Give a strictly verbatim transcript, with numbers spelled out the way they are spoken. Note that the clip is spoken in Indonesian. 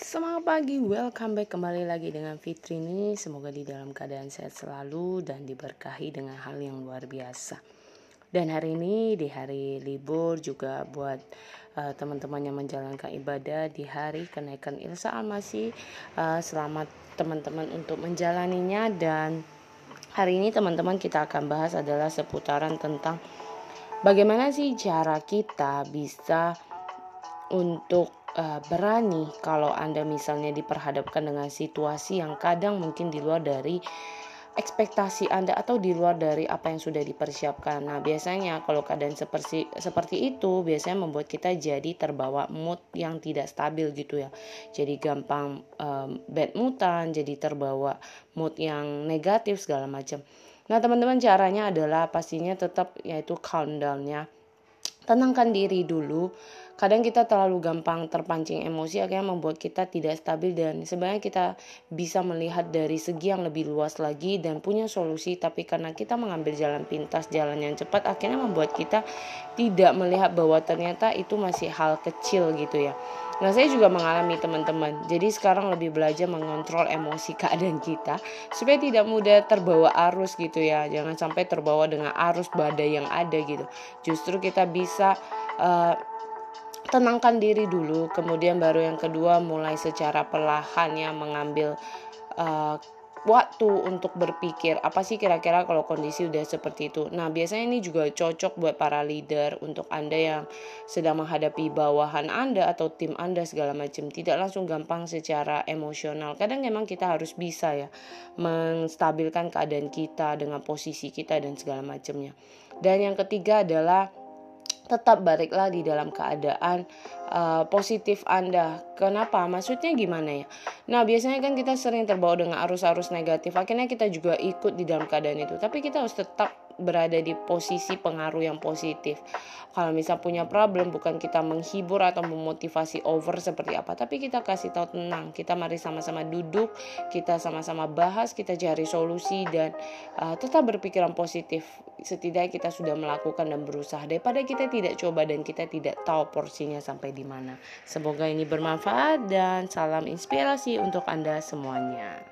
Semangat pagi, welcome back kembali lagi dengan Fitri ini. Semoga di dalam keadaan sehat selalu dan diberkahi dengan hal yang luar biasa. Dan hari ini di hari libur juga buat uh, teman-teman yang menjalankan ibadah di hari kenaikan Isa Al-Masih, uh, selamat teman-teman untuk menjalaninya. Dan hari ini teman-teman kita akan bahas adalah seputaran tentang bagaimana sih cara kita bisa untuk Uh, berani kalau Anda misalnya diperhadapkan dengan situasi yang kadang mungkin di luar dari ekspektasi Anda atau di luar dari apa yang sudah dipersiapkan. Nah, biasanya kalau keadaan seperti seperti itu biasanya membuat kita jadi terbawa mood yang tidak stabil gitu ya. Jadi gampang um, bad moodan, jadi terbawa mood yang negatif segala macam. Nah, teman-teman, caranya adalah pastinya tetap yaitu calm down-nya. Tenangkan diri dulu. Kadang kita terlalu gampang terpancing emosi, akhirnya membuat kita tidak stabil, dan sebenarnya kita bisa melihat dari segi yang lebih luas lagi dan punya solusi, tapi karena kita mengambil jalan pintas, jalan yang cepat, akhirnya membuat kita tidak melihat bahwa ternyata itu masih hal kecil gitu ya. Nah, saya juga mengalami teman-teman, jadi sekarang lebih belajar mengontrol emosi keadaan kita supaya tidak mudah terbawa arus gitu ya. Jangan sampai terbawa dengan arus badai yang ada gitu. Justru kita bisa uh, tenangkan diri dulu, kemudian baru yang kedua mulai secara perlahan ya mengambil uh, waktu untuk berpikir apa sih kira-kira kalau kondisi udah seperti itu. Nah, biasanya ini juga cocok buat para leader, untuk Anda yang sedang menghadapi bawahan Anda atau tim Anda segala macam. Tidak langsung gampang secara emosional. Kadang memang kita harus bisa ya menstabilkan keadaan kita dengan posisi kita dan segala macamnya. Dan yang ketiga adalah tetap baliklah di dalam keadaan uh, positif Anda. Kenapa? Maksudnya gimana ya? Nah, biasanya kan kita sering terbawa dengan arus-arus negatif. Akhirnya kita juga ikut di dalam keadaan itu. Tapi kita harus tetap berada di posisi pengaruh yang positif. Kalau misal punya problem, bukan kita menghibur atau memotivasi over seperti apa, tapi kita kasih tahu tenang, kita mari sama-sama duduk, kita sama-sama bahas, kita cari solusi, dan uh, tetap berpikiran positif. Setidaknya kita sudah melakukan dan berusaha, daripada kita tidak coba dan kita tidak tahu porsinya sampai di mana. Semoga ini bermanfaat dan salam inspirasi untuk Anda semuanya.